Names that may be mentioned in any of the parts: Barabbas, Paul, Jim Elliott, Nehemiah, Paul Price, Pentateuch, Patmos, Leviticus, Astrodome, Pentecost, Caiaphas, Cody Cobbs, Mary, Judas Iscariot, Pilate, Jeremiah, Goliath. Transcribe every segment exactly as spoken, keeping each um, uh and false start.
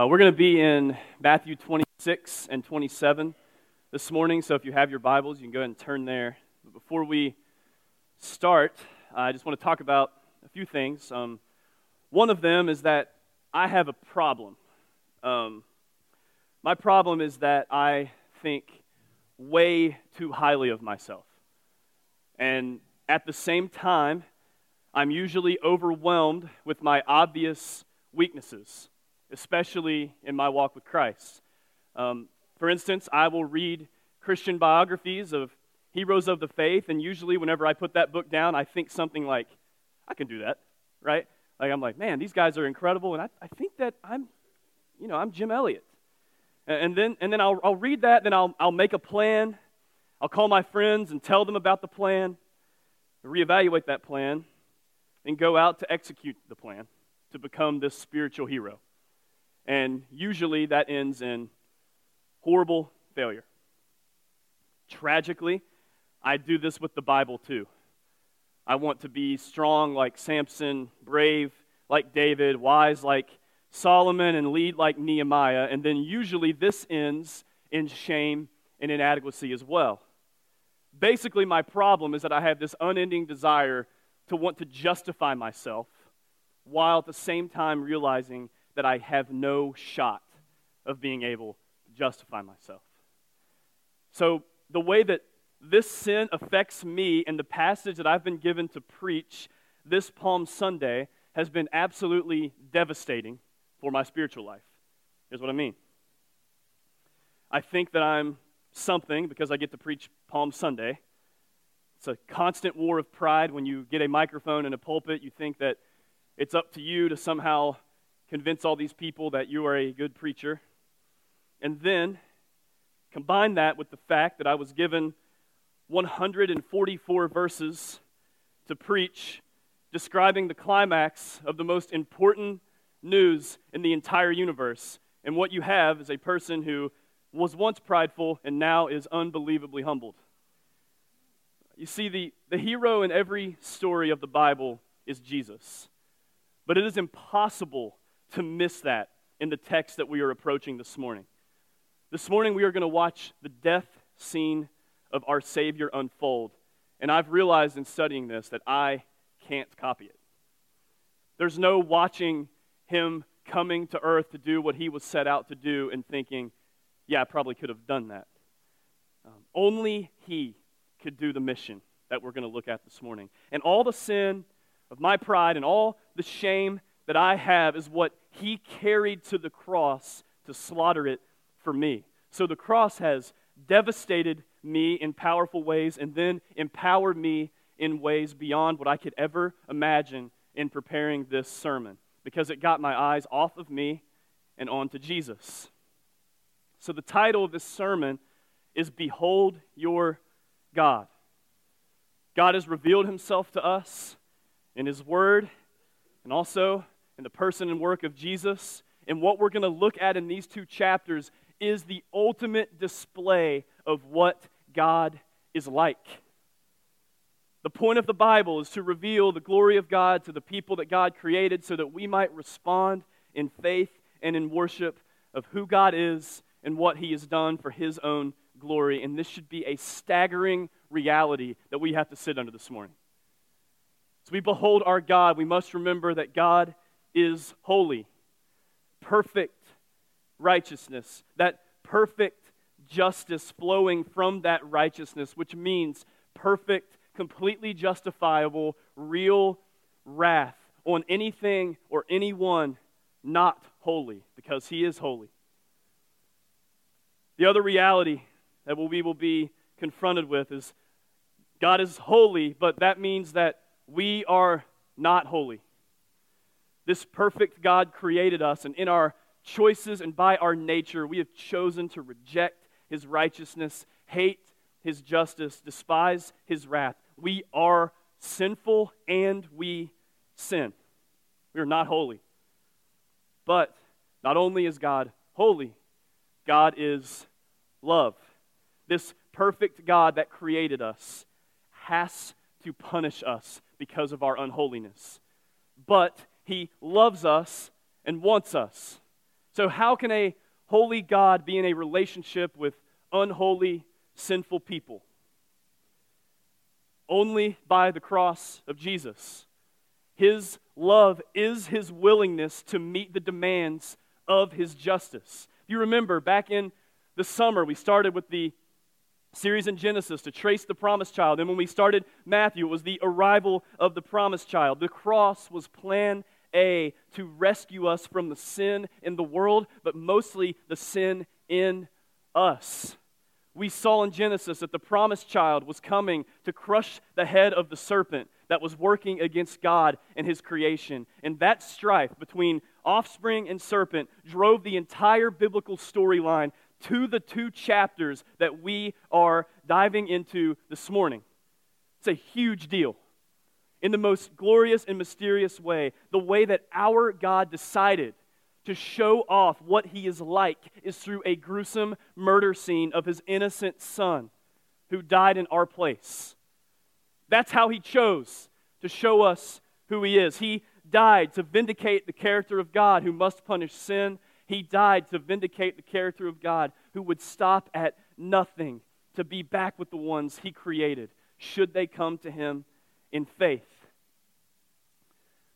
Uh, we're going to be in Matthew twenty-six and twenty-seven this morning, so if you have your Bibles, you can go ahead and turn there. But before we start, uh, I just want to talk about a few things. Um, one of them is that I have a problem. Um, my problem is that I think way too highly of myself. And at the same time, I'm usually overwhelmed with my obvious weaknesses, especially in my walk with Christ. Um, for instance, I will read Christian biographies of heroes of the faith, and usually whenever I put that book down, I think something like, I can do that, right? Like, I'm like, man, these guys are incredible, and I, I think that I'm, you know, I'm Jim Elliott. And, and then and then I'll, I'll read that, then I'll, I'll make a plan. I'll call my friends and tell them about the plan, reevaluate that plan, and go out to execute the plan to become this spiritual hero. And usually that ends in horrible failure. Tragically, I do this with the Bible too. I want to be strong like Samson, brave like David, wise like Solomon, and lead like Nehemiah. And then usually this ends in shame and inadequacy as well. Basically, my problem is that I have this unending desire to want to justify myself while at the same time realizing that I have no shot of being able to justify myself. So the way that this sin affects me and the passage that I've been given to preach this Palm Sunday has been absolutely devastating for my spiritual life. Here's what I mean. I think that I'm something because I get to preach Palm Sunday. It's a constant war of pride. When you get a microphone and a pulpit, you think that it's up to you to somehow convince all these people that you are a good preacher. And then combine that with the fact that I was given one hundred forty-four verses to preach describing the climax of the most important news in the entire universe. And what you have is a person who was once prideful and now is unbelievably humbled. You see, the, the hero in every story of the Bible is Jesus. But it is impossible to miss that in the text that we are approaching this morning. This morning we are going to watch the death scene of our Savior unfold. And I've realized in studying this that I can't copy it. There's no watching him coming to earth to do what he was set out to do and thinking, yeah, I probably could have done that. Um, only he could do the mission that we're going to look at this morning. And all the sin of my pride and all the shame that I have is what he carried to the cross to slaughter it for me. So the cross has devastated me in powerful ways and then empowered me in ways beyond what I could ever imagine in preparing this sermon, because it got my eyes off of me and onto Jesus. So the title of this sermon is Behold Your God. God has revealed himself to us in his word and also in the person and work of Jesus. And what we're going to look at in these two chapters is the ultimate display of what God is like. The point of the Bible is to reveal the glory of God to the people that God created so that we might respond in faith and in worship of who God is and what he has done for his own glory. And this should be a staggering reality that we have to sit under this morning. As we behold our God, we must remember that God is holy, perfect righteousness, that perfect justice flowing from that righteousness, which means perfect, completely justifiable, real wrath on anything or anyone not holy, because he is holy. The other reality that we will be confronted with is God is holy, but that means that we are not holy. This perfect God created us, and in our choices and by our nature, we have chosen to reject his righteousness, hate his justice, despise his wrath. We are sinful and we sin. We are not holy. But not only is God holy, God is love. This perfect God that created us has to punish us because of our unholiness. But he loves us and wants us. So how can a holy God be in a relationship with unholy, sinful people? Only by the cross of Jesus. His love is his willingness to meet the demands of his justice. You remember back in the summer, we started with the series in Genesis to trace the promised child. And when we started Matthew, it was the arrival of the promised child. The cross was plan A to rescue us from the sin in the world, but mostly the sin in us. We saw in Genesis that the promised child was coming to crush the head of the serpent that was working against God and his creation. And that strife between offspring and serpent drove the entire biblical storyline to the two chapters that we are diving into this morning. It's a huge deal. In the most glorious and mysterious way, the way that our God decided to show off what he is like is through a gruesome murder scene of his innocent son who died in our place. That's how he chose to show us who he is. He died to vindicate the character of God who must punish sin. He died to vindicate the character of God who would stop at nothing to be back with the ones he created, should they come to him in faith.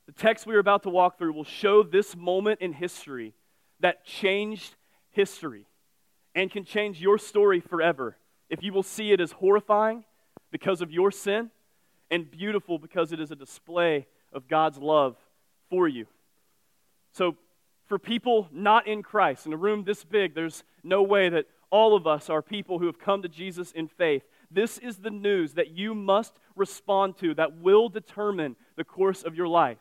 The text we are about to walk through will show this moment in history that changed history and can change your story forever if you will see it as horrifying because of your sin and beautiful because it is a display of God's love for you. So, for people not in Christ, in a room this big, there's no way that all of us are people who have come to Jesus in faith. This is the news that you must respond to that will determine the course of your life.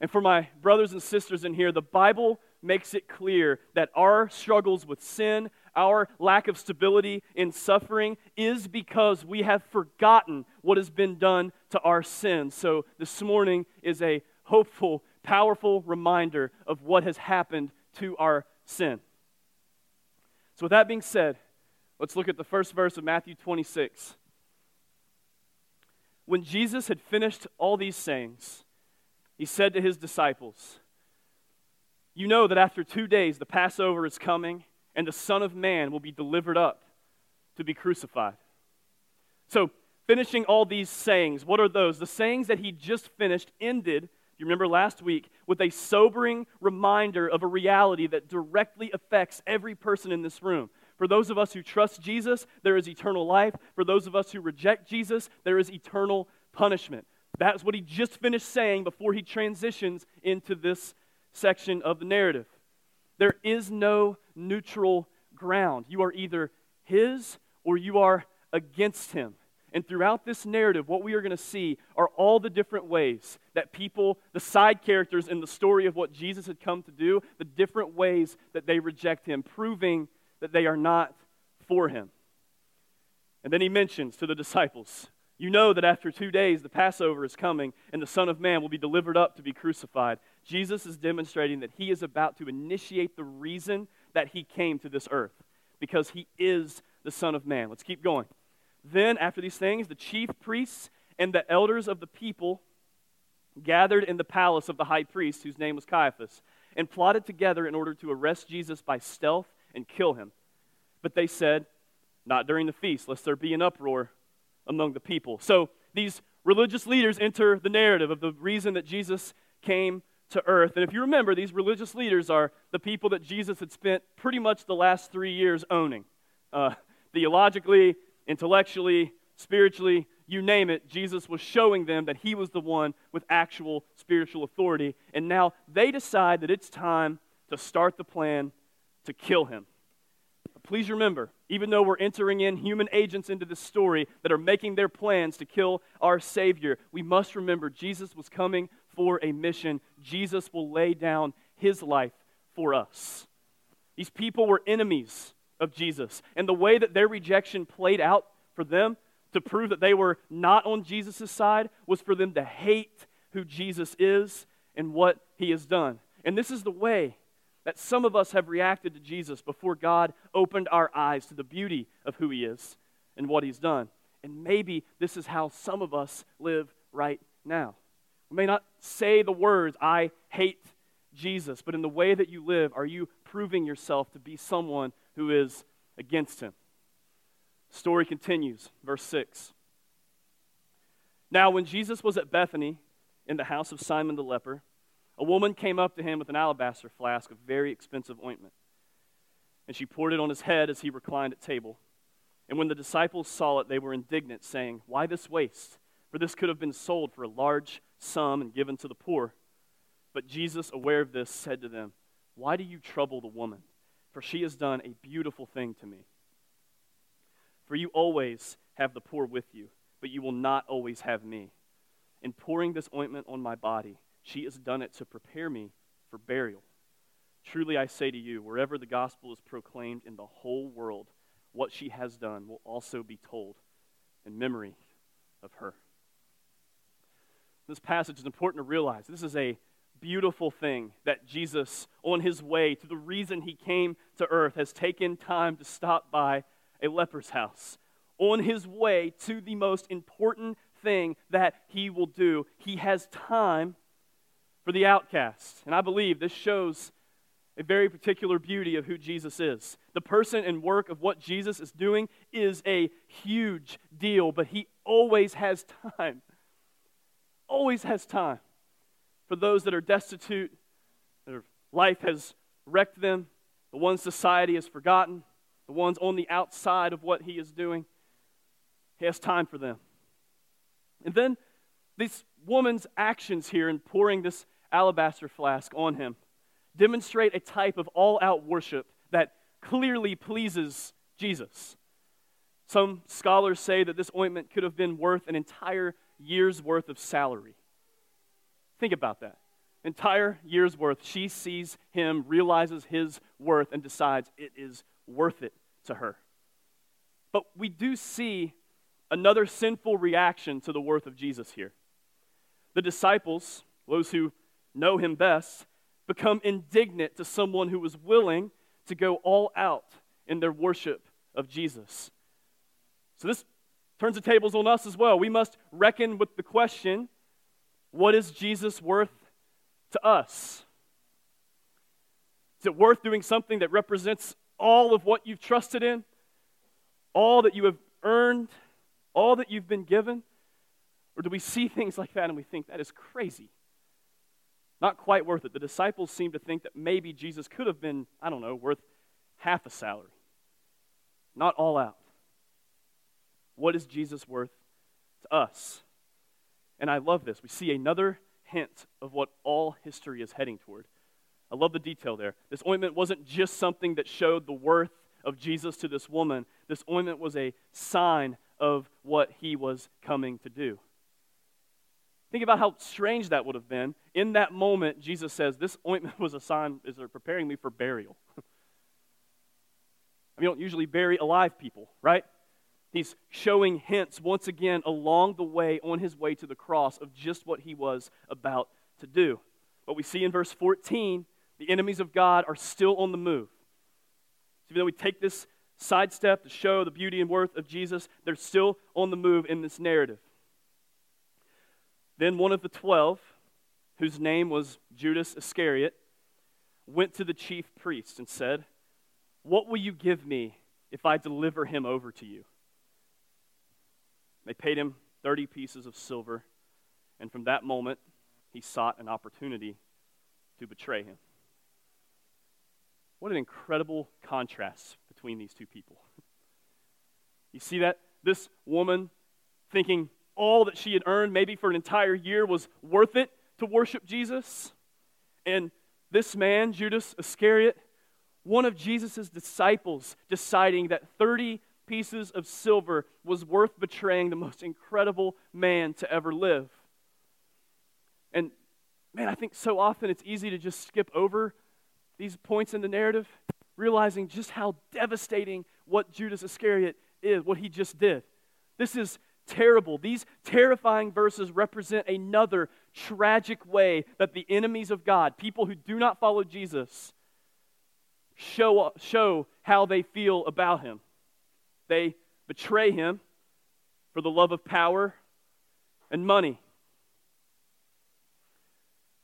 And for my brothers and sisters in here, the Bible makes it clear that our struggles with sin, our lack of stability in suffering, is because we have forgotten what has been done to our sin. So this morning is a hopeful, powerful reminder of what has happened to our sin. So with that being said, let's look at the first verse of Matthew twenty-six. When Jesus had finished all these sayings, he said to his disciples, "You know that after two days the Passover is coming, and the Son of Man will be delivered up to be crucified." So, finishing all these sayings, what are those? The sayings that he just finished ended, you remember last week, with a sobering reminder of a reality that directly affects every person in this room. For those of us who trust Jesus, there is eternal life. For those of us who reject Jesus, there is eternal punishment. That's what he just finished saying before he transitions into this section of the narrative. There is no neutral ground. You are either his or you are against him. And throughout this narrative, what we are going to see are all the different ways that people, the side characters in the story of what Jesus had come to do, the different ways that they reject him, proving that they are not for him. And then he mentions to the disciples, "You know that after two days the Passover is coming and the Son of Man will be delivered up to be crucified." Jesus is demonstrating that he is about to initiate the reason that he came to this earth, because he is the Son of Man. Let's keep going. "Then, after these things, the chief priests and the elders of the people gathered in the palace of the high priest, whose name was Caiaphas, and plotted together in order to arrest Jesus by stealth and kill him. But they said, 'Not during the feast, lest there be an uproar among the people.'" So these religious leaders enter the narrative of the reason that Jesus came to earth. And if you remember, these religious leaders are the people that Jesus had spent pretty much the last three years owning. Uh, theologically, intellectually, spiritually, you name it, Jesus was showing them that he was the one with actual spiritual authority. And now they decide that it's time to start the plan to kill him. But please remember, even though we're entering in human agents into this story that are making their plans to kill our Savior, we must remember Jesus was coming for a mission. Jesus will lay down his life for us. These people were enemies of Jesus. And the way that their rejection played out for them to prove that they were not on Jesus' side was for them to hate who Jesus is and what he has done. And this is the way that some of us have reacted to Jesus before God opened our eyes to the beauty of who he is and what he's done. And maybe this is how some of us live right now. We may not say the words, "I hate Jesus, but in the way that you live, are you proving yourself to be someone who is against him? The story continues, verse six. Now, when Jesus was at Bethany, in the house of Simon the leper, a woman came up to him with an alabaster flask of very expensive ointment, and she poured it on his head as he reclined at table. And when the disciples saw it, they were indignant, saying, "Why this waste? For this could have been sold for a large sum and given to the poor." But Jesus, aware of this, said to them, "Why do you trouble the woman? For she has done a beautiful thing to me. For you always have the poor with you, but you will not always have me. In pouring this ointment on my body, she has done it to prepare me for burial. Truly I say to you, wherever the gospel is proclaimed in the whole world, what she has done will also be told in memory of her." This passage is important to realize. This is a beautiful thing that Jesus, on his way to the reason he came to earth, has taken time to stop by a leper's house. On his way to the most important thing that he will do, he has time for the outcast. And I believe this shows a very particular beauty of who Jesus is. The person and work of what Jesus is doing is a huge deal, but he always has time. Always has time for those that are destitute, their life has wrecked them, the ones society has forgotten, the ones on the outside of what he is doing. He has time for them. And then this woman's actions here in pouring this alabaster flask on him demonstrate a type of all-out worship that clearly pleases Jesus. Some scholars say that this ointment could have been worth an entire year's worth of salary. Think about that. Entire year's worth. She sees him, realizes his worth, and decides it is worth it to her. But we do see another sinful reaction to the worth of Jesus here. The disciples, those who know him best, become indignant to someone who was willing to go all out in their worship of Jesus. So this turns the tables on us as well. We must reckon with the question, what is Jesus worth to us? Is it worth doing something that represents all of what you've trusted in, all that you have earned, all that you've been given? Or do we see things like that and we think, that is crazy? Not quite worth it. The disciples seem to think that maybe Jesus could have been, I don't know, worth half a salary. Not all out. What is Jesus worth to us? And I love this. We see another hint of what all history is heading toward. I love the detail there. This ointment wasn't just something that showed the worth of Jesus to this woman. This ointment was a sign of what he was coming to do. Think about how strange that would have been. In that moment, Jesus says, this ointment was a sign, is they're preparing me for burial. I mean, you don't usually bury alive people, right? He's showing hints once again along the way, on his way to the cross, of just what he was about to do. But we see in verse fourteen, the enemies of God are still on the move. So even though we take this sidestep to show the beauty and worth of Jesus, they're still on the move in this narrative. Then one of the twelve, whose name was Judas Iscariot, went to the chief priests and said, "What will you give me if I deliver him over to you?" They paid him thirty pieces of silver, and from that moment, he sought an opportunity to betray him. What an incredible contrast between these two people. You see that? This woman thinking all that she had earned, maybe for an entire year, was worth it to worship Jesus. And this man, Judas Iscariot, one of Jesus' disciples, deciding that thirty pieces of silver was worth betraying the most incredible man to ever live. And man, I think so often it's easy to just skip over these points in the narrative, realizing just how devastating what Judas Iscariot is, what he just did. This is terrible. These terrifying verses represent another tragic way that the enemies of God, people who do not follow Jesus, show, show how they feel about him. They betray him for the love of power and money.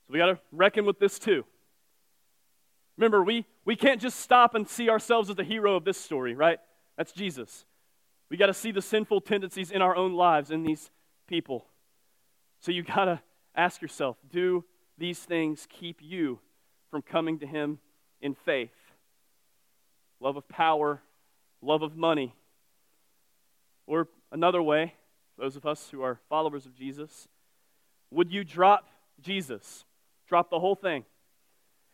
So we got to reckon with this too. Remember, we, we can't just stop and see ourselves as the hero of this story, right? That's Jesus. We got to see the sinful tendencies in our own lives, in these people. So you got to ask yourself, do these things keep you from coming to him in faith? Love of power, love of money. Or another way, those of us who are followers of Jesus, would you drop Jesus? Drop the whole thing.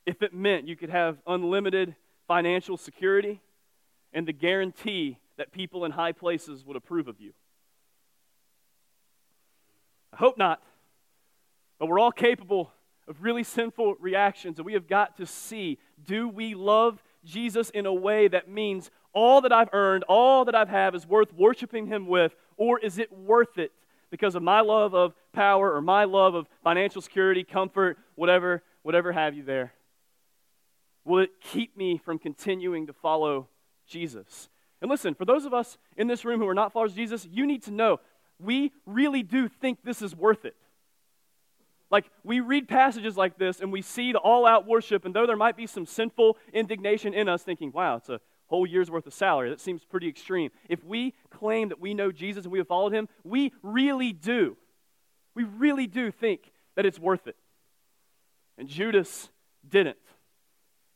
If it meant you could have unlimited financial security and the guarantee that people in high places would approve of you. I hope not, but we're all capable of really sinful reactions, and we have got to see, do we love Jesus in a way that means all that I've earned, all that I have is worth worshiping him with, or is it worth it because of my love of power or my love of financial security, comfort, whatever, whatever have you there? Will it keep me from continuing to follow Jesus? And listen, for those of us in this room who are not followers of Jesus, you need to know, we really do think this is worth it. Like, we read passages like this, and we see the all-out worship, and though there might be some sinful indignation in us thinking, wow, it's a whole year's worth of salary. That seems pretty extreme. If we claim that we know Jesus and we have followed him, we really do. We really do think that it's worth it. And Judas didn't.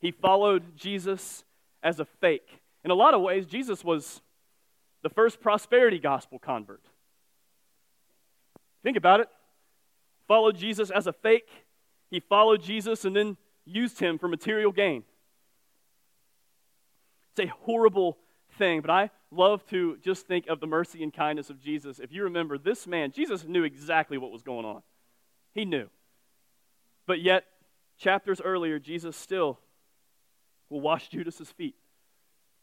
He followed Jesus as a fake. In a lot of ways, Jesus was the first prosperity gospel convert. Think about it. Followed Jesus as a fake. He followed Jesus and then used him for material gain. It's a horrible thing, but I love to just think of the mercy and kindness of Jesus. If you remember, this man, Jesus knew exactly what was going on. He knew. But yet, chapters earlier, Jesus still will wash Judas's feet.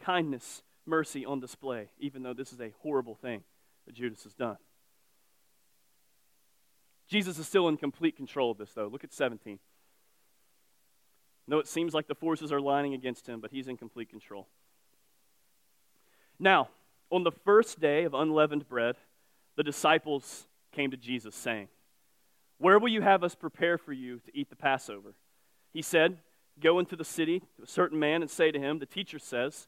Kindness, mercy on display, even though this is a horrible thing that Judas has done. Jesus is still in complete control of this, though. Look at seventeen. No, it seems like the forces are lining against him, but he's in complete control. Now, on the first day of unleavened bread, the disciples came to Jesus, saying, "Where will you have us prepare for you to eat the Passover?" He said, "Go into the city to a certain man and say to him, 'The teacher says,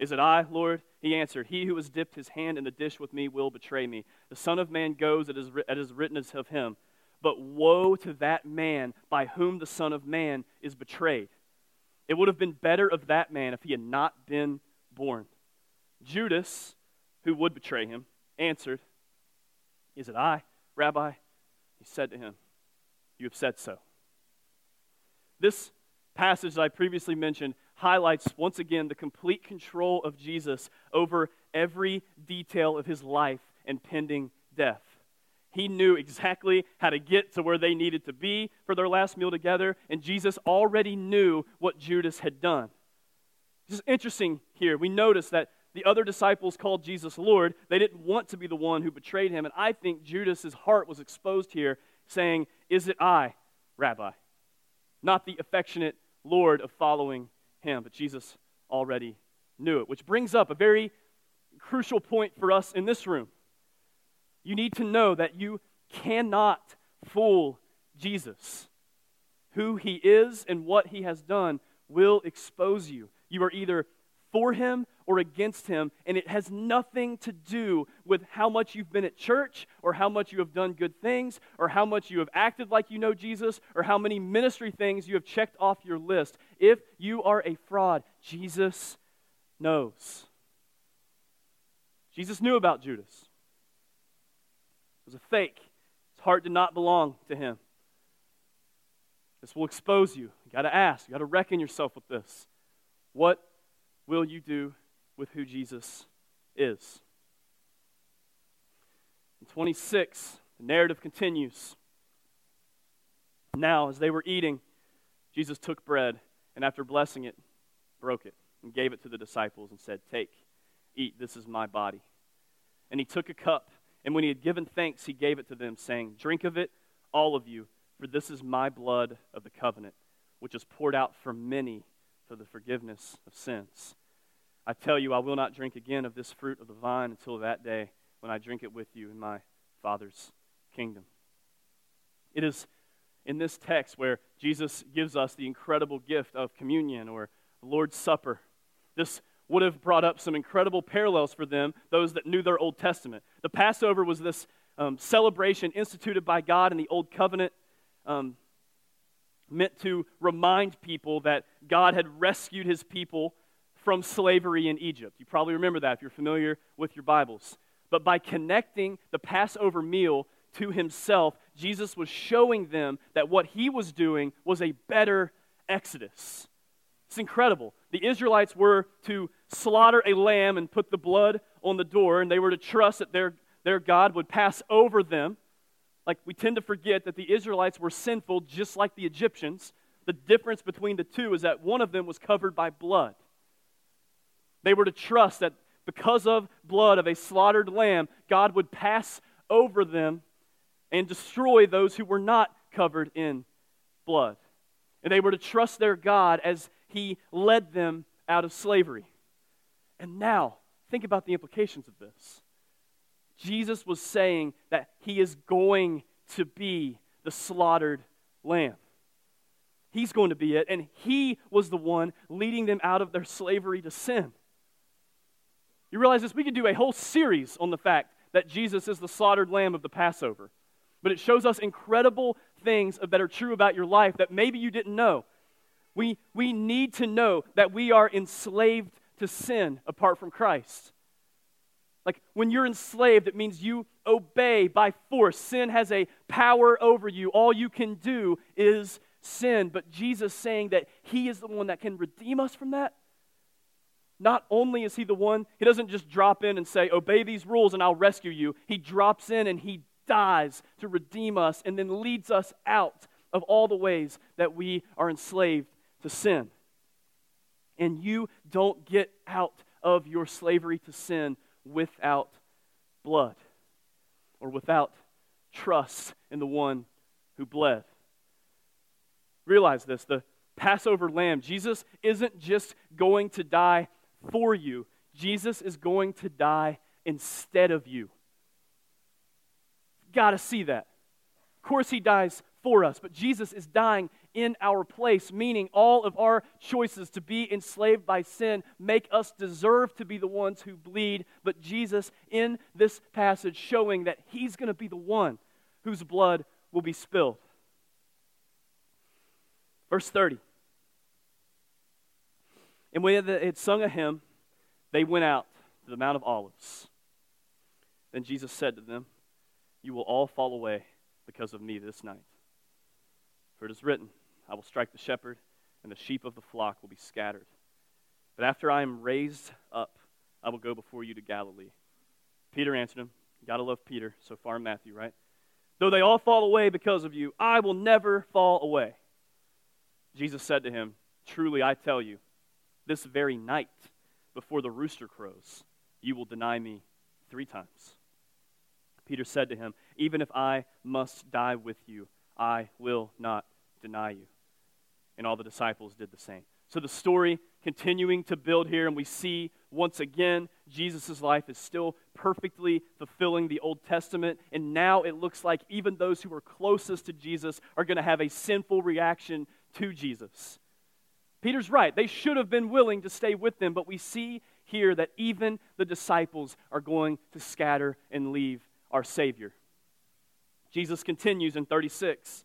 "Is it I, Lord?" He answered, "He who has dipped his hand in the dish with me will betray me. The Son of Man goes as it is written of him. But woe to that man by whom the Son of Man is betrayed. It would have been better of that man if he had not been born." Judas, who would betray him, answered, "Is it I, Rabbi?" He said to him, "You have said so." This passage that I previously mentioned highlights once again the complete control of Jesus over every detail of his life and pending death. He knew exactly how to get to where they needed to be for their last meal together, and Jesus already knew what Judas had done. This is interesting here. We notice that the other disciples called Jesus Lord. They didn't want to be the one who betrayed him, and I think Judas's heart was exposed here, saying, "Is it I, Rabbi?" Not the affectionate Lord of following him, but Jesus already knew it, which brings up a very crucial point for us in this room. You need to know that you cannot fool Jesus. Who he is and what he has done will expose you. You are either for him or against him, and it has nothing to do with how much you've been at church or how much you have done good things or how much you have acted like you know Jesus or how many ministry things you have checked off your list. If you are a fraud, Jesus knows. Jesus knew about Judas. It was a fake. His heart did not belong to him. This will expose you. You got to ask. You got to reckon yourself with this. What will you do with who Jesus is? In twenty-six, the narrative continues. Now, as they were eating, Jesus took bread, and after blessing it, broke it, and gave it to the disciples and said, "Take, eat, this is my body." And he took a cup, and when he had given thanks, he gave it to them, saying, "Drink of it, all of you, for this is my blood of the covenant, which is poured out for many for the forgiveness of sins. I tell you, I will not drink again of this fruit of the vine until that day when I drink it with you in my Father's kingdom." It is in this text where Jesus gives us the incredible gift of communion or the Lord's Supper. This would have brought up some incredible parallels for them, those that knew their Old Testament. The Passover was this um, celebration instituted by God in the Old Covenant, um, meant to remind people that God had rescued his people from slavery in Egypt. You probably remember that if you're familiar with your Bibles. But by connecting the Passover meal to himself, Jesus was showing them that what he was doing was a better exodus. It's incredible. The Israelites were to slaughter a lamb and put the blood on the door, and they were to trust that their, their God would pass over them. Like, we tend to forget that the Israelites were sinful just like the Egyptians. The difference between the two is that one of them was covered by blood. They were to trust that because of blood of a slaughtered lamb, God would pass over them and destroy those who were not covered in blood. And they were to trust their God as he led them out of slavery. And now, think about the implications of this. Jesus was saying that he is going to be the slaughtered lamb. He's going to be it, and he was the one leading them out of their slavery to sin. You realize this? We could do a whole series on the fact that Jesus is the slaughtered lamb of the Passover. But it shows us incredible things that are true about your life that maybe you didn't know. We, we need to know that we are enslaved to sin apart from Christ. Like, when you're enslaved, it means you obey by force. Sin has a power over you. All you can do is sin. But Jesus saying that he is the one that can redeem us from that. Not only is he the one, he doesn't just drop in and say, "Obey these rules and I'll rescue you." He drops in and he dies to redeem us and then leads us out of all the ways that we are enslaved to sin. And you don't get out of your slavery to sin without blood or without trust in the one who bled. Realize this, the Passover lamb, Jesus isn't just going to die for you. Jesus is going to die instead of you. You've got to see that. Of course he dies for us, but Jesus is dying in our place, meaning all of our choices to be enslaved by sin make us deserve to be the ones who bleed, but Jesus in this passage showing that he's going to be the one whose blood will be spilled. Verse thirty, "And when they had sung a hymn, they went out to the Mount of Olives. Then Jesus said to them, 'You will all fall away because of me this night. For it is written, I will strike the shepherd, and the sheep of the flock will be scattered. But after I am raised up, I will go before you to Galilee.' Peter answered him," you gotta love Peter, so far Matthew, right? "Though they all fall away because of you, I will never fall away. Jesus said to him, 'Truly I tell you, this very night, before the rooster crows, you will deny me three times.' Peter said to him, 'Even if I must die with you, I will not deny you.' And all the disciples did the same." So the story continuing to build here, and we see once again Jesus' life is still perfectly fulfilling the Old Testament, and now it looks like even those who are closest to Jesus are going to have a sinful reaction to Jesus. Peter's right. They should have been willing to stay with them, but we see here that even the disciples are going to scatter and leave our Savior. Jesus continues in thirty-six.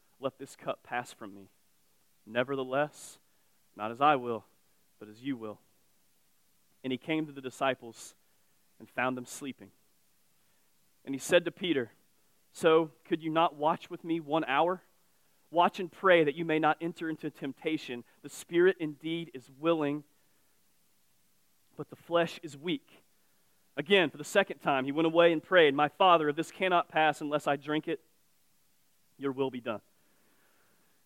let this cup pass from me. Nevertheless, not as I will, but as you will.' And he came to the disciples and found them sleeping. And he said to Peter, "So could you not watch with me one hour? Watch and pray that you may not enter into temptation. The spirit indeed is willing, but the flesh is weak." Again, for the second time, he went away and prayed, "My Father, if this cannot pass unless I drink it, your will be done."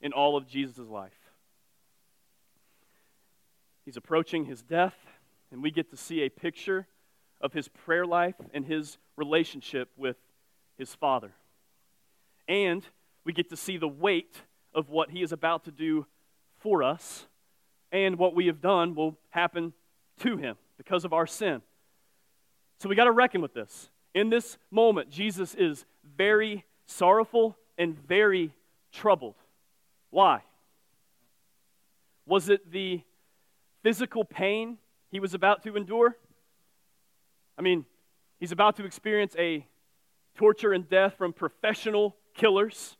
in all of Jesus' life. He's approaching his death, and we get to see a picture of his prayer life and his relationship with his Father. And we get to see the weight of what he is about to do for us, and what we have done will happen to him because of our sin. So we got to reckon with this. In this moment, Jesus is very sorrowful and very troubled. Why? Was it the physical pain he was about to endure? I mean, he's about to experience a torture and death from professional killers.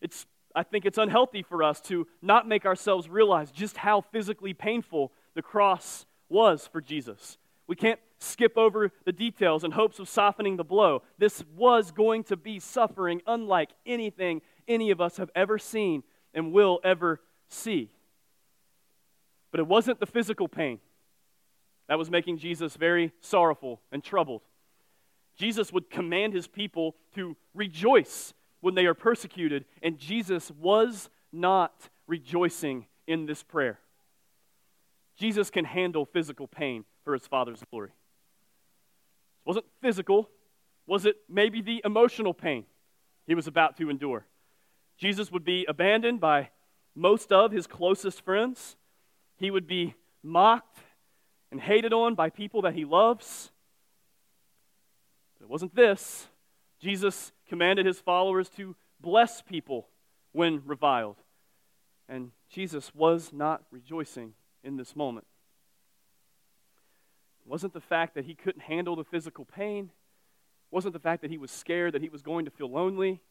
It's, I think it's unhealthy for us to not make ourselves realize just how physically painful the cross was for Jesus. We can't skip over the details in hopes of softening the blow. This was going to be suffering unlike anything any of us have ever seen and will ever see. But it wasn't the physical pain that was making Jesus very sorrowful and troubled. Jesus would command his people to rejoice when they are persecuted, and Jesus was not rejoicing in this prayer. Jesus can handle physical pain for his Father's glory. It wasn't physical. Was it maybe the emotional pain he was about to endure? Jesus would be abandoned by most of his closest friends. He would be mocked and hated on by people that he loves. But it wasn't this. Jesus commanded his followers to bless people when reviled. And Jesus was not rejoicing in this moment. It wasn't the fact that he couldn't handle the physical pain. It wasn't the fact that he was scared that he was going to feel lonely.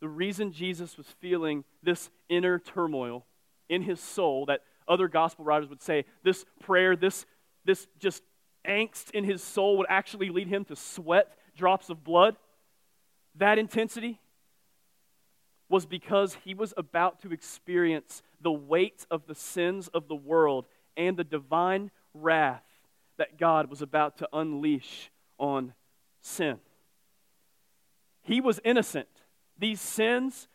The reason Jesus was feeling this inner turmoil in his soul that other gospel writers would say this prayer, this, this just angst in his soul would actually lead him to sweat drops of blood. That intensity was because he was about to experience the weight of the sins of the world and the divine wrath that God was about to unleash on sin. He was innocent. These sins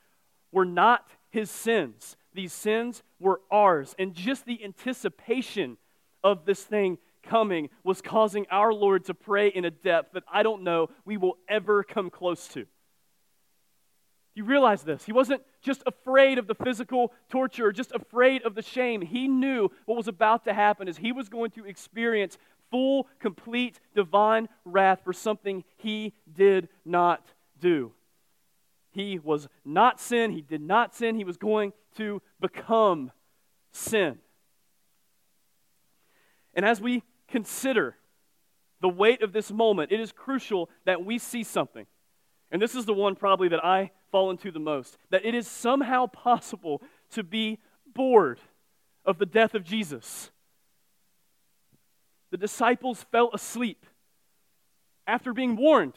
were not his sins. These sins were ours. And just the anticipation of this thing coming was causing our Lord to pray in a depth that I don't know we will ever come close to. You realize this. He wasn't just afraid of the physical torture, just afraid of the shame. He knew what was about to happen is he was going to experience full, complete, divine wrath for something he did not do. He was not sin. He did not sin. He was going to become sin. And as we consider the weight of this moment, it is crucial that we see something. And this is the one probably that I fall into the most, that it is somehow possible to be bored of the death of Jesus. The disciples fell asleep after being warned.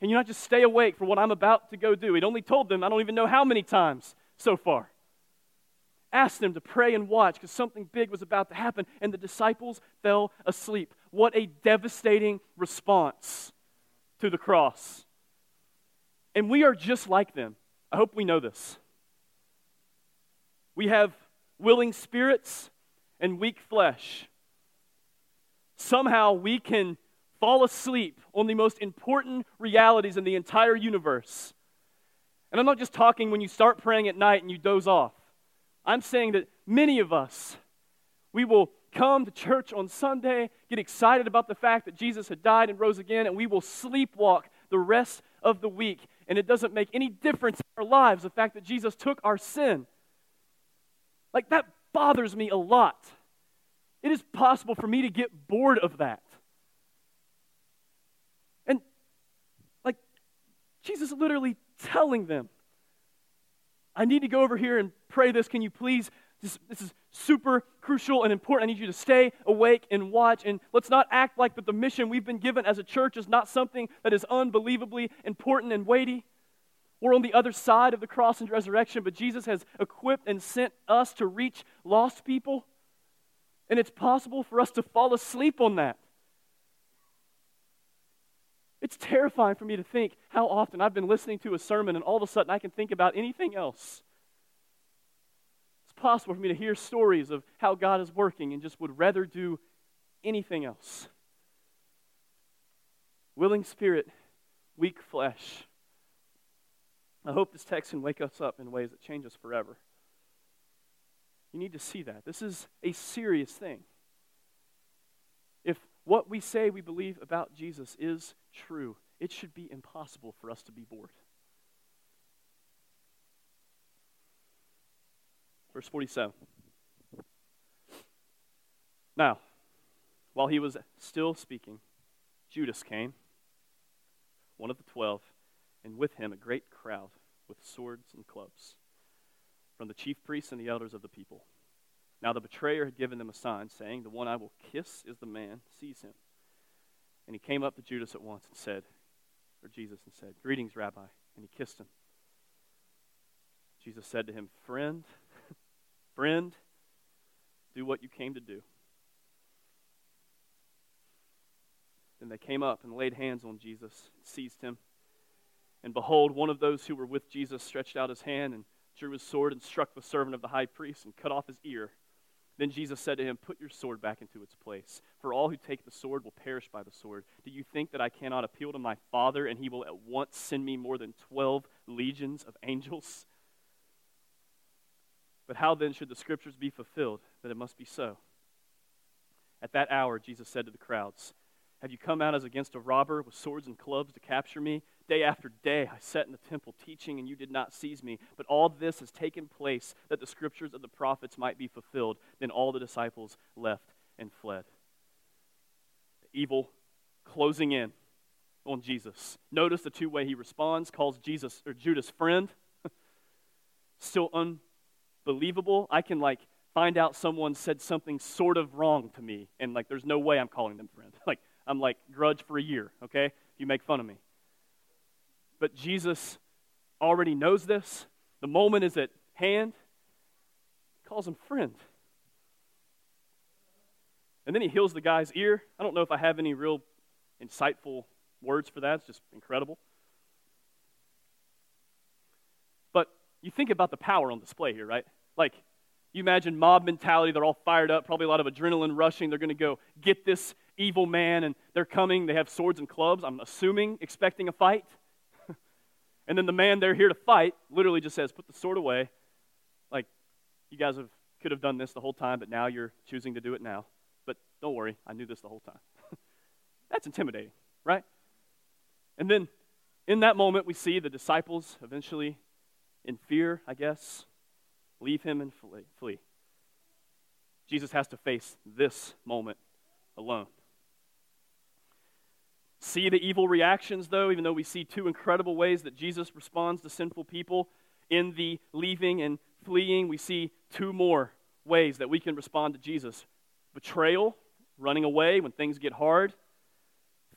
Can you not just stay awake for what I'm about to go do? He'd only told them, I don't even know how many times so far. Asked them to pray and watch because something big was about to happen, and the disciples fell asleep. What a devastating response to the cross. And we are just like them. I hope we know this. We have willing spirits and weak flesh. Somehow we can fall asleep on the most important realities in the entire universe. And I'm not just talking when you start praying at night and you doze off. I'm saying that many of us, we will come to church on Sunday, get excited about the fact that Jesus had died and rose again, and we will sleepwalk the rest of the week. And it doesn't make any difference in our lives, the fact that Jesus took our sin. Like, that bothers me a lot. It is possible for me to get bored of that. And, like, Jesus is literally telling them, I need to go over here and pray this. Can you please? This, this is super crucial and important. I need you to stay awake and watch. And let's not act like that the mission we've been given as a church is not something that is unbelievably important and weighty. We're on the other side of the cross and resurrection, but Jesus has equipped and sent us to reach lost people. And it's possible for us to fall asleep on that. It's terrifying for me to think how often I've been listening to a sermon and all of a sudden I can think about anything else. It's possible for me to hear stories of how God is working and just would rather do anything else. Willing spirit, weak flesh. I hope this text can wake us up in ways that change us forever. You need to see that. This is a serious thing. If what we say we believe about Jesus is true, it should be impossible for us to be bored. Verse forty-seven. Now, while he was still speaking, Judas came, one of the twelve, and with him a great crowd with swords and clubs, from the chief priests and the elders of the people. Now the betrayer had given them a sign, saying, "The one I will kiss is the man, seize him." And he came up to Judas at once and said, or Jesus and said, "Greetings, Rabbi." And he kissed him. Jesus said to him, Friend, friend, do what you came to do." Then they came up and laid hands on Jesus, and seized him. And behold, one of those who were with Jesus stretched out his hand and drew his sword and struck the servant of the high priest and cut off his ear. Then Jesus said to him, "Put your sword back into its place, for all who take the sword will perish by the sword. Do you think that I cannot appeal to my Father, and he will at once send me more than twelve legions of angels? But how then should the scriptures be fulfilled, that it must be so?" At that hour Jesus said to the crowds, "Have you come out as against a robber with swords and clubs to capture me? Day after day I sat in the temple teaching, and you did not seize me. But all this has taken place that the scriptures of the prophets might be fulfilled." Then all the disciples left and fled. The evil closing in on Jesus. Notice the two way he responds, calls Jesus or Judas friend. Still unbelievable. I can like find out someone said something sort of wrong to me, and like there's no way I'm calling them friend. Like I'm like grudge for a year, okay? You make fun of me. But Jesus already knows this. The moment is at hand. He calls him friend. And then he heals the guy's ear. I don't know if I have any real insightful words for that. It's just incredible. But you think about the power on display here, right? Like, you imagine mob mentality. They're all fired up, probably a lot of adrenaline rushing. They're going to go get this evil man, and they're coming. They have swords and clubs, I'm assuming, expecting a fight. And then the man they're here to fight literally just says, "Put the sword away. Like, you guys have, could have done this the whole time, but now you're choosing to do it now. But don't worry, I knew this the whole time." That's intimidating, right? And then in that moment, we see the disciples eventually, in fear, I guess, leave him and flee. Jesus has to face this moment alone. See the evil reactions, though, even though we see two incredible ways that Jesus responds to sinful people. In the leaving and fleeing, we see two more ways that we can respond to Jesus. Betrayal, running away when things get hard.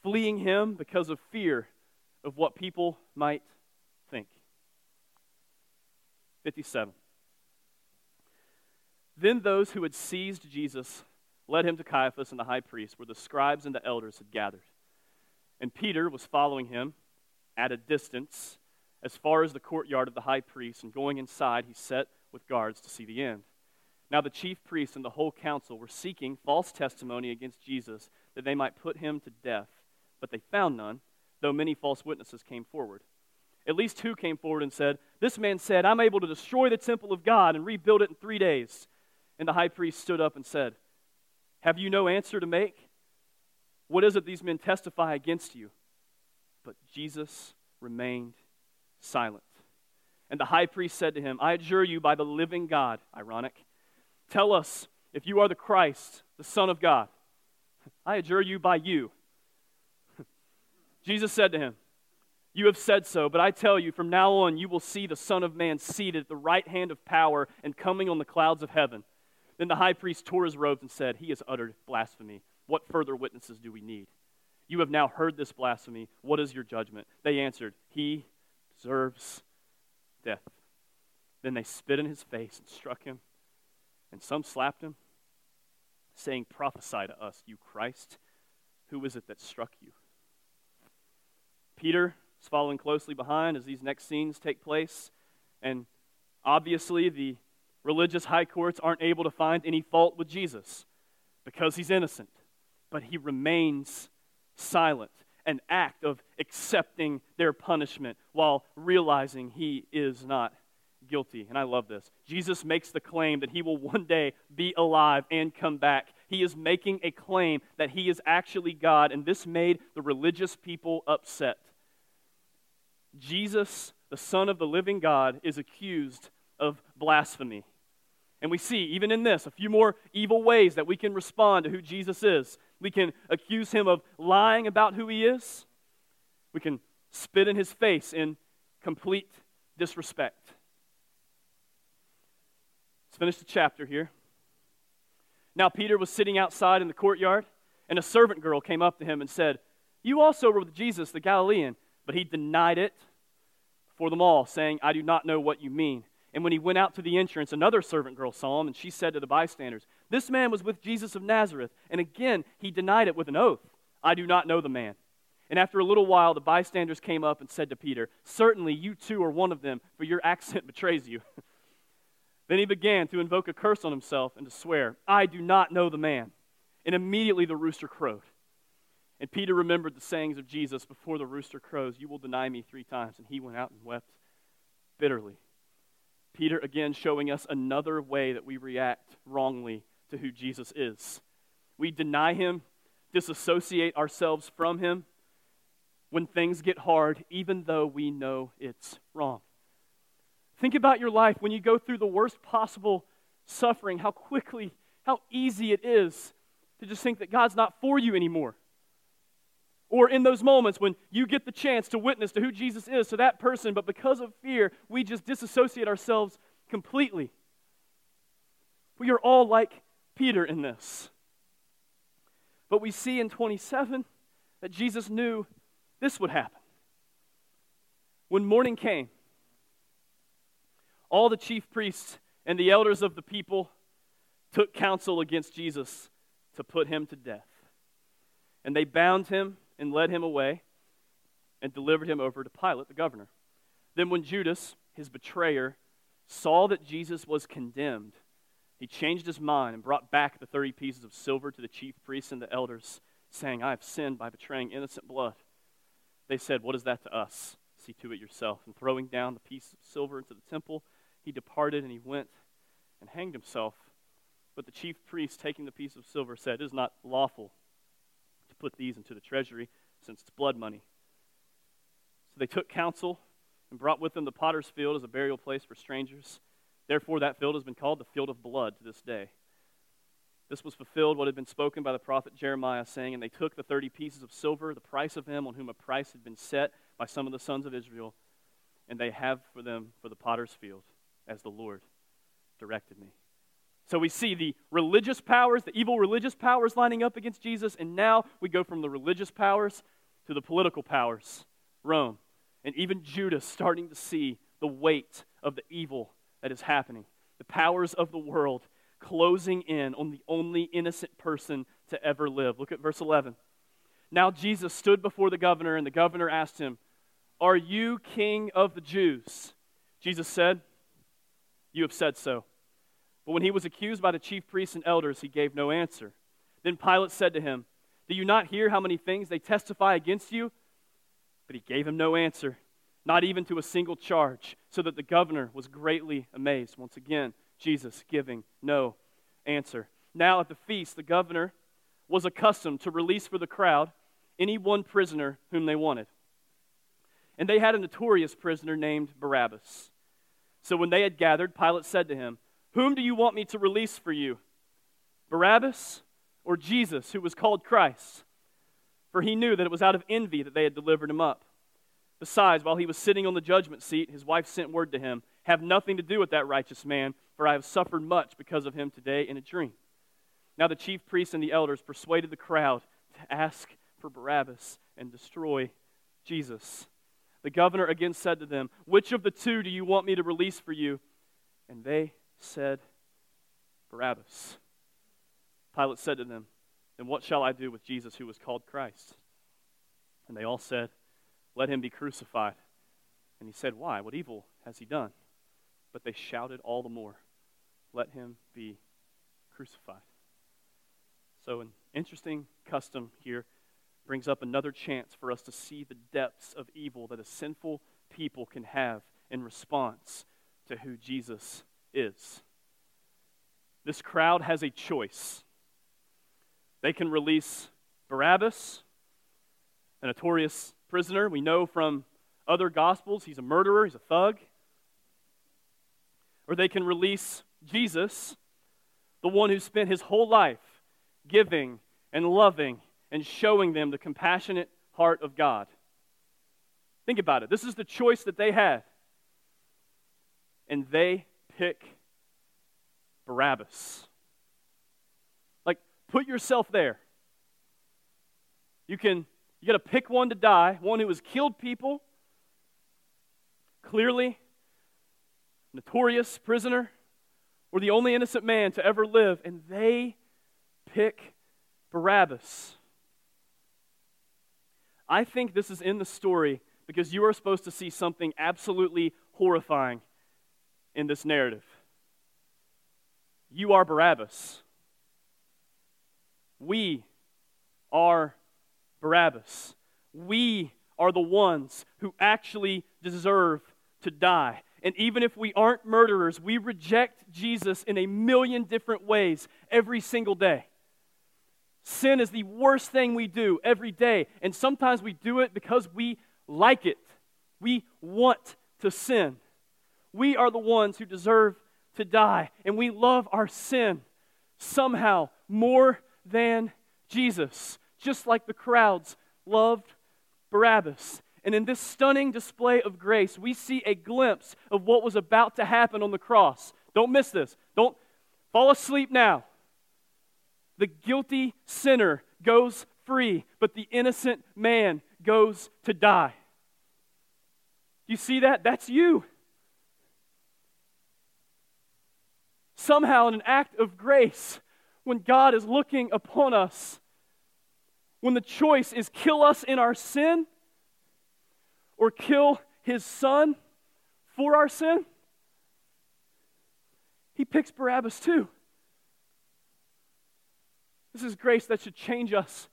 Fleeing him because of fear of what people might think. fifty-seven. Then those who had seized Jesus led him to Caiaphas and the high priest, where the scribes and the elders had gathered. And Peter was following him at a distance as far as the courtyard of the high priest, and going inside, he sat with guards to see the end. Now the chief priests and the whole council were seeking false testimony against Jesus, that they might put him to death, but they found none, though many false witnesses came forward. At least two came forward and said, "This man said, 'I'm able to destroy the temple of God and rebuild it in three days.'" And the high priest stood up and said, "Have you no answer to make? What is it these men testify against you? But Jesus remained silent. And the high priest said to him, I adjure you by the living God, ironic, tell us if you are the Christ, the Son of God. I adjure you by you. Jesus said to him, you have said so, but I tell you, from now on you will see the Son of Man seated at the right hand of power and coming on the clouds of heaven. Then the high priest tore his robes and said, he has uttered blasphemy. What further witnesses do we need? You have now heard this blasphemy. What is your judgment? They answered, he deserves death. Then they spit in his face and struck him, and some slapped him, saying, prophesy to us, you Christ. Who is it that struck you? Peter is following closely behind as these next scenes take place. And obviously the religious high courts aren't able to find any fault with Jesus because he's innocent. But he remains silent, an act of accepting their punishment while realizing he is not guilty. And I love this. Jesus makes the claim that he will one day be alive and come back. He is making a claim that he is actually God, and this made the religious people upset. Jesus, the Son of the living God, is accused of blasphemy. And we see, even in this, a few more evil ways that we can respond to who Jesus is. We can accuse him of lying about who he is. We can spit in his face in complete disrespect. Let's finish the chapter here. Now Peter was sitting outside in the courtyard, and a servant girl came up to him and said, you also were with Jesus, the Galilean. But he denied it before them all, saying, I do not know what you mean. And when he went out to the entrance, another servant girl saw him, and she said to the bystanders, this man was with Jesus of Nazareth. And again, he denied it with an oath, I do not know the man. And after a little while, the bystanders came up and said to Peter, certainly you too are one of them, for your accent betrays you. Then he began to invoke a curse on himself and to swear, I do not know the man. And immediately the rooster crowed. And Peter remembered the sayings of Jesus, before the rooster crows, you will deny me three times. And he went out and wept bitterly. Peter again showing us another way that we react wrongly to who Jesus is. We deny him, disassociate ourselves from him when things get hard, even though we know it's wrong. Think about your life when you go through the worst possible suffering, how quickly, how easy it is to just think that God's not for you anymore. Or in those moments when you get the chance to witness to who Jesus is to that person, but because of fear, we just disassociate ourselves completely. We are all like Peter in this. But we see in twenty-seven that Jesus knew this would happen. When morning came, all the chief priests and the elders of the people took counsel against Jesus to put him to death. And they bound him and led him away and delivered him over to Pilate, the governor. Then when Judas, his betrayer, saw that Jesus was condemned, he changed his mind and brought back the thirty pieces of silver to the chief priests and the elders, saying, I have sinned by betraying innocent blood. They said, what is that to us? See to it yourself. And throwing down the pieces of silver into the temple, he departed, and he went and hanged himself. But the chief priests, taking the piece of silver, said, it is not lawful to put these into the treasury, since it's blood money. So they took counsel and brought with them the potter's field as a burial place for strangers. Therefore that field has been called the field of blood to this day. This was fulfilled what had been spoken by the prophet Jeremiah, saying, and they took the thirty pieces of silver, the price of him on whom a price had been set by some of the sons of Israel, and they have for them for the potter's field, as the Lord directed me. So we see the religious powers, the evil religious powers lining up against Jesus, and now we go from the religious powers to the political powers, Rome, and even Judas starting to see the weight of the evil that is happening. The powers of the world closing in on the only innocent person to ever live. Look at verse eleven. Now Jesus stood before the governor, and the governor asked him, are you king of the Jews? Jesus said, you have said so. But when he was accused by the chief priests and elders, he gave no answer. Then Pilate said to him, do you not hear how many things they testify against you? But he gave him no answer, not even to a single charge, so that the governor was greatly amazed. Once again, Jesus giving no answer. Now at the feast, the governor was accustomed to release for the crowd any one prisoner whom they wanted. And they had a notorious prisoner named Barabbas. So when they had gathered, Pilate said to him, "Whom do you want me to release for you, Barabbas or Jesus, who was called Christ?" For he knew that it was out of envy that they had delivered him up. Besides, while he was sitting on the judgment seat, his wife sent word to him, "Have nothing to do with that righteous man, for I have suffered much because of him today in a dream." Now the chief priests and the elders persuaded the crowd to ask for Barabbas and destroy Jesus. The governor again said to them, "Which of the two do you want me to release for you?" And they said, "Barabbas." Pilate said to them, "Then what shall I do with Jesus who was called Christ?" And they all said, "Let him be crucified." And he said, "Why? What evil has he done?" But they shouted all the more, "Let him be crucified." So an interesting custom here brings up another chance for us to see the depths of evil that a sinful people can have in response to who Jesus is. This crowd has a choice. They can release Barabbas, a notorious prisoner. We know from other Gospels he's a murderer, he's a thug. Or they can release Jesus, the one who spent his whole life giving and loving and showing them the compassionate heart of God. Think about it. This is the choice that they had. And they pick Barabbas. Like, put yourself there. You can, you got to pick one to die, one who has killed people, clearly, notorious prisoner, or the only innocent man to ever live. And they pick Barabbas. I think this is in the story because you are supposed to see something absolutely horrifying in this narrative. You are Barabbas. We are Barabbas. We are the ones who actually deserve to die. And even if we aren't murderers, we reject Jesus in a million different ways every single day. Sin is the worst thing we do every day, and sometimes we do it because we like it. We want to sin. We are the ones who deserve to die, and we love our sin somehow more than Jesus, just like the crowds loved Barabbas. And in this stunning display of grace, we see a glimpse of what was about to happen on the cross. Don't miss this. Don't fall asleep now. The guilty sinner goes free, but the innocent man goes to die. You see that? That's you. Somehow in an act of grace, when God is looking upon us, when the choice is kill us in our sin or kill his son for our sin, he picks Barabbas too. This is grace that should change us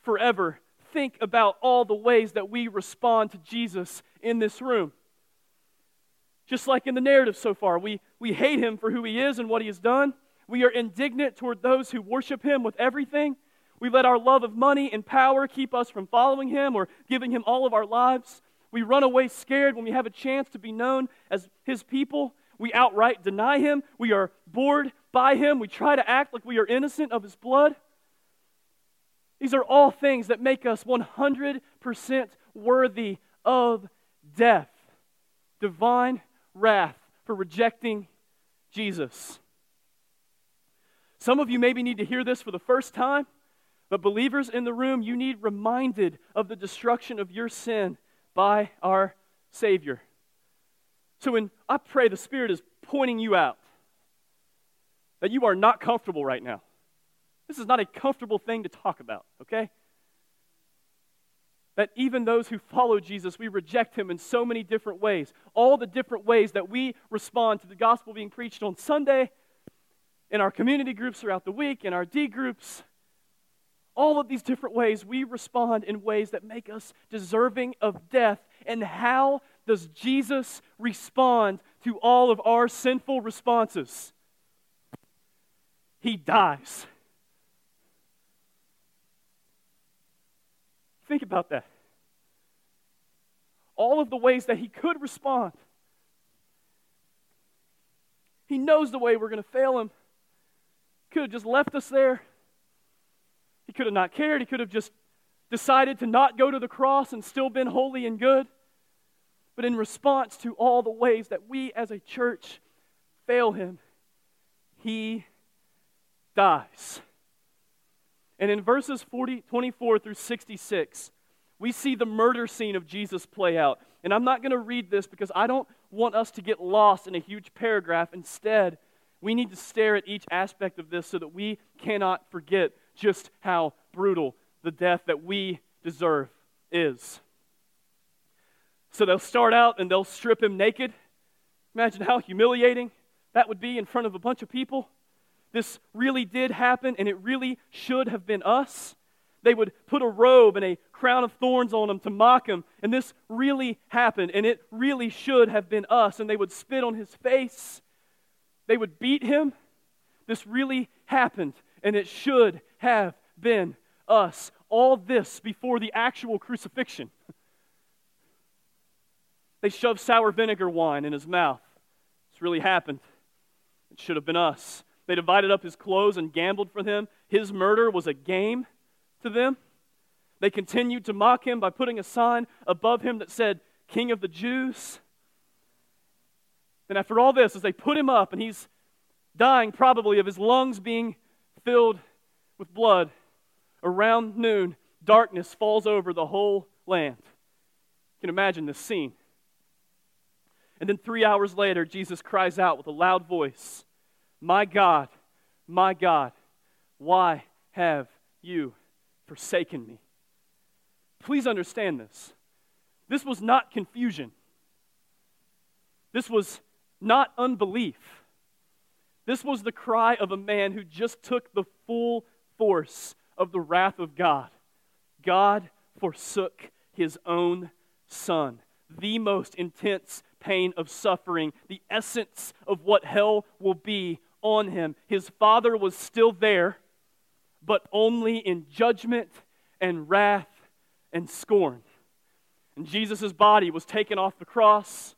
forever. Think about all the ways that we respond to Jesus in this room. Just like in the narrative so far, we, we hate him for who he is and what he has done. We are indignant toward those who worship him with everything. We let our love of money and power keep us from following him or giving him all of our lives. We run away scared when we have a chance to be known as his people. We outright deny him. We are bored by him. We try to act like we are innocent of his blood. These are all things that make us one hundred percent worthy of death. Divine wrath for rejecting Jesus. Some of you maybe need to hear this for the first time, but believers in the room, you need reminded of the destruction of your sin by our Savior. So when I pray the Spirit is pointing you out that you are not comfortable right now. This is not a comfortable thing to talk about, okay? That even those who follow Jesus, we reject him in so many different ways. All the different ways that we respond to the gospel being preached on Sunday, in our community groups throughout the week, in our D groups. All of these different ways we respond in ways that make us deserving of death. And how does Jesus respond to all of our sinful responses? He dies. Think about that. all of the ways that he could respond. He knows the way we're going to fail him. Could have just left us there. He could have not cared. He could have just decided to not go to the cross and still been holy and good. But in response to all the ways that we as a church fail him, he dies. And in verses forty, twenty-four through sixty-six, we see the murder scene of Jesus play out. And I'm not going to read this because I don't want us to get lost in a huge paragraph. Instead, we need to stare at each aspect of this so that we cannot forget just how brutal the death that we deserve is. So they'll start out and they'll strip him naked. Imagine how humiliating that would be in front of a bunch of people. This really did happen, and it really should have been us. They would put a robe and a crown of thorns on him to mock him, and this really happened, and it really should have been us. And they would spit on his face. They would beat him. This really happened, and it should have been us. All this before the actual crucifixion. They shoved sour vinegar wine in his mouth. This really happened. It should have been us. They divided up his clothes and gambled for them. His murder was a game to them. They continued to mock him by putting a sign above him that said, King of the Jews. Then after all this, as they put him up, and he's dying probably of his lungs being filled with blood, around noon, darkness falls over the whole land. You can imagine this scene. And then three hours later, Jesus cries out with a loud voice, My God, my God, why have you forsaken me? Please understand this. This was not confusion. This was not unbelief. This was the cry of a man who just took the full force of the wrath of God. God forsook his own son. The most intense pain of suffering, the essence of what hell will be on him. His father was still there, but only in judgment and wrath and scorn. And Jesus' body was taken off the cross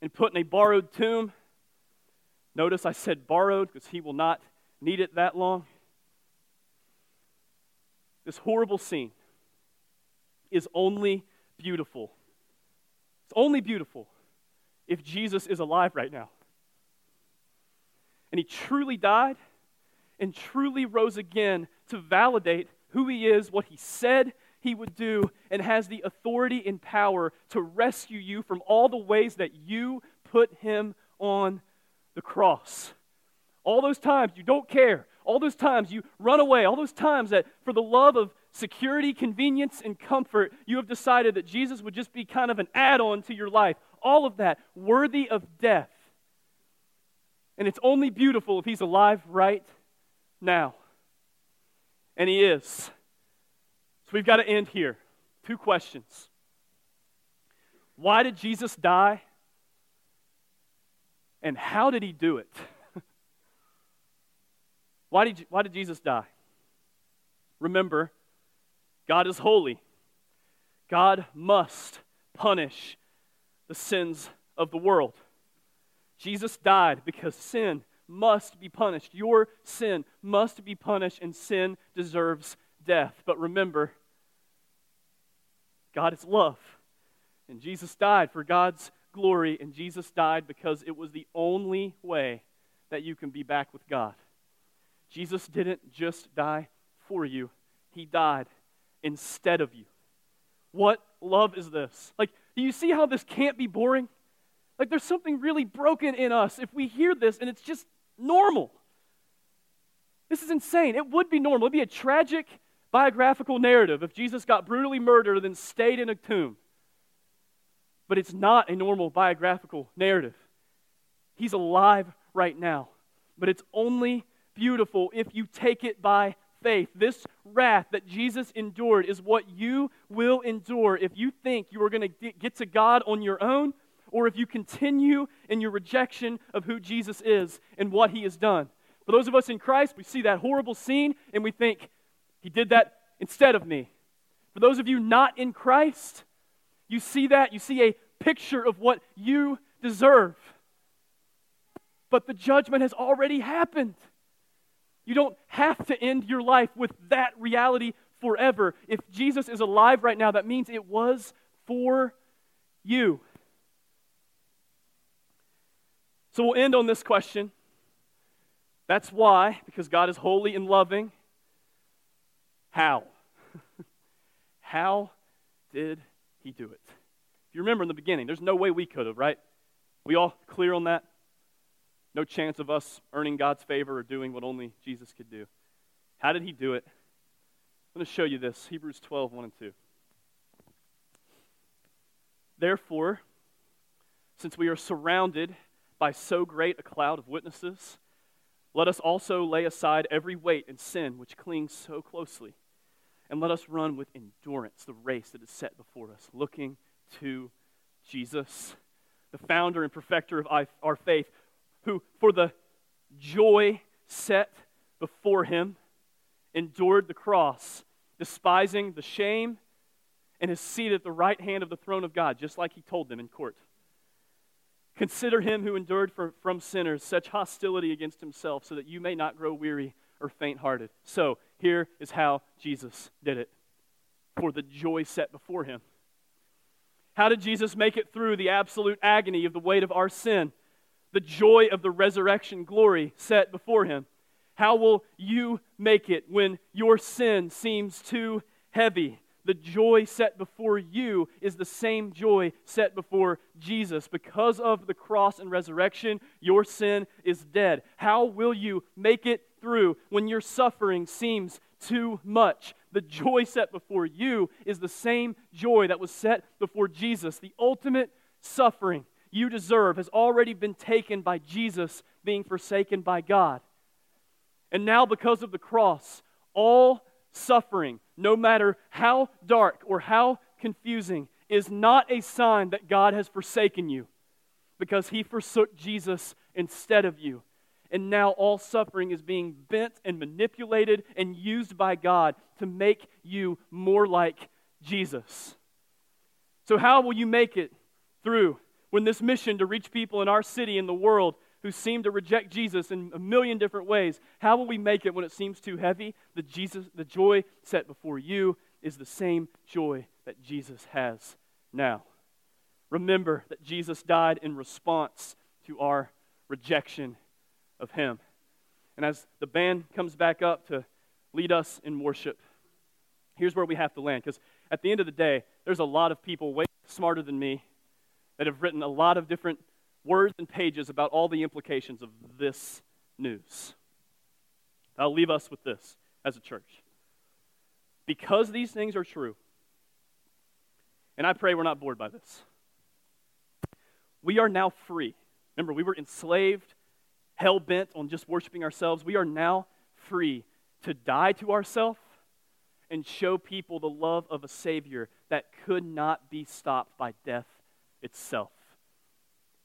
and put in a borrowed tomb. Notice I said borrowed because he will not need it that long. This horrible scene is only beautiful. It's only beautiful if Jesus is alive right now. And he truly died and truly rose again to validate who he is, what he said he would do, and has the authority and power to rescue you from all the ways that you put him on the cross. All those times you don't care, all those times you run away, all those times that for the love of security, convenience, and comfort, you have decided that Jesus would just be kind of an add-on to your life. All of that worthy of death. And it's only beautiful if he's alive right now. And he is. So we've got to end here. Two questions. Why did Jesus die? And how did he do it? Why did, why did Jesus die? Remember, God is holy. God must punish the sins of the world. Jesus died because sin must be punished. Your sin must be punished, and sin deserves death. But remember, God is love. And Jesus died for God's glory, and Jesus died because it was the only way that you can be back with God. Jesus didn't just die for you. He died instead of you. What love is this? Like, do you see how this can't be boring? Like, there's something really broken in us if we hear this and it's just normal. This is insane. It would be normal. It'd be a tragic biographical narrative if Jesus got brutally murdered and then stayed in a tomb. But it's not a normal biographical narrative. He's alive right now. But it's only beautiful if you take it by faith. This wrath that Jesus endured is what you will endure if you think you are going to get to God on your own, or if you continue in your rejection of who Jesus is and what he has done. For those of us in Christ, we see that horrible scene and we think, he did that instead of me. For those of you not in Christ, You see that? You see a picture of what you deserve. But the judgment has already happened. You don't have to end your life with that reality forever. If Jesus is alive right now, that means it was for you. So we'll end on this question. That's why, because God is holy and loving. How? How did he do it? If you remember in the beginning, there's no way we could have, right? We all clear on that? No chance of us earning God's favor or doing what only Jesus could do. How did he do it? I'm going to show you this, Hebrews twelve, one and two. Therefore, since we are surrounded by so great a cloud of witnesses, let us also lay aside every weight and sin which clings so closely, and let us run with endurance the race that is set before us, looking to Jesus, the founder and perfecter of our faith, who for the joy set before him endured the cross, despising the shame, and is seated at the right hand of the throne of God, just like he told them in court. Consider him who endured for, from sinners such hostility against himself, so that you may not grow weary or faint-hearted. So, here is how Jesus did it, for the joy set before him. How did Jesus make it through the absolute agony of the weight of our sin? The joy of the resurrection glory set before him. How will you make it when your sin seems too heavy? The joy set before you is the same joy set before Jesus. Because of the cross and resurrection, your sin is dead. How will you make it through when your suffering seems too much? The joy set before you is the same joy that was set before Jesus. The ultimate suffering you deserve has already been taken by Jesus being forsaken by God. And now because of the cross, all suffering, no matter how dark or how confusing, is not a sign that God has forsaken you, because he forsook Jesus instead of you. And now all suffering is being bent and manipulated and used by God to make you more like Jesus. So how will you make it through when this mission to reach people in our city and the world who seem to reject Jesus in a million different ways, how will we make it when it seems too heavy? The Jesus, the joy set before you is the same joy that Jesus has now. Remember that Jesus died in response to our rejection of him. And as the band comes back up to lead us in worship, here's where we have to land, because at the end of the day, there's a lot of people way smarter than me that have written a lot of different words and pages about all the implications of this news. I'll leave us with this as a church. Because these things are true, and I pray we're not bored by this, we are now free. Remember, we were enslaved, hell-bent on just worshiping ourselves. We are now free to die to ourselves and show people the love of a Savior that could not be stopped by death itself.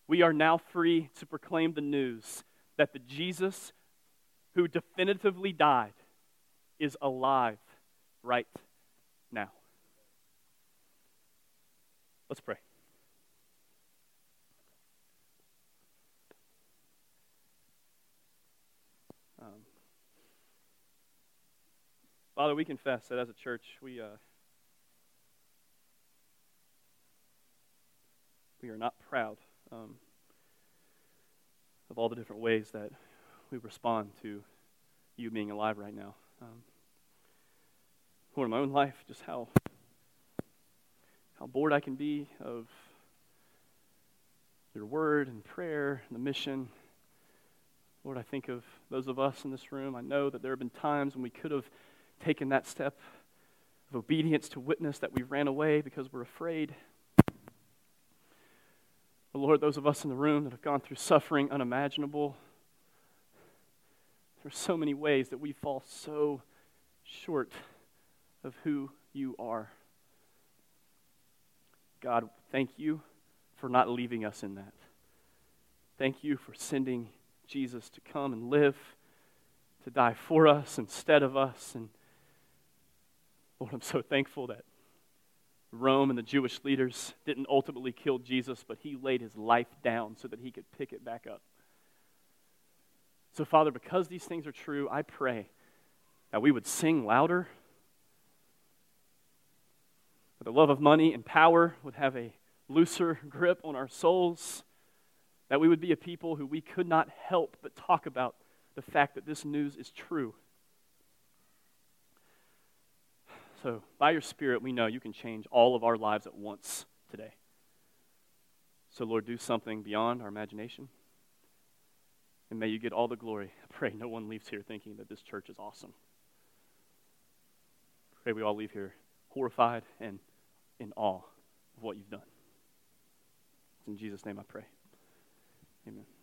We are now free to proclaim the news that the Jesus who definitively died is alive right now. Let's pray. Um, Father, we confess that as a church, we uh, we are not proud Um, of all the different ways that we respond to you being alive right now. Um, or in my own life, just how how bored I can be of your word and prayer and the mission. Lord, I think of those of us in this room. I know that there have been times when we could have taken that step of obedience to witness that we ran away because we're afraid. But Lord, those of us in the room that have gone through suffering unimaginable, there are so many ways that we fall so short of who you are. God, thank you for not leaving us in that. Thank you for sending Jesus to come and live, to die for us instead of us. And Lord, I'm so thankful that Rome and the Jewish leaders didn't ultimately kill Jesus, but he laid his life down so that he could pick it back up. So, Father, because these things are true, I pray that we would sing louder, that the love of money and power would have a looser grip on our souls, that we would be a people who we could not help but talk about the fact that this news is true. So, by your Spirit, we know you can change all of our lives at once today. So, Lord, do something beyond our imagination. And may you get all the glory. I pray no one leaves here thinking that this church is awesome. I pray we all leave here horrified and in awe of what you've done. It's in Jesus' name I pray. Amen.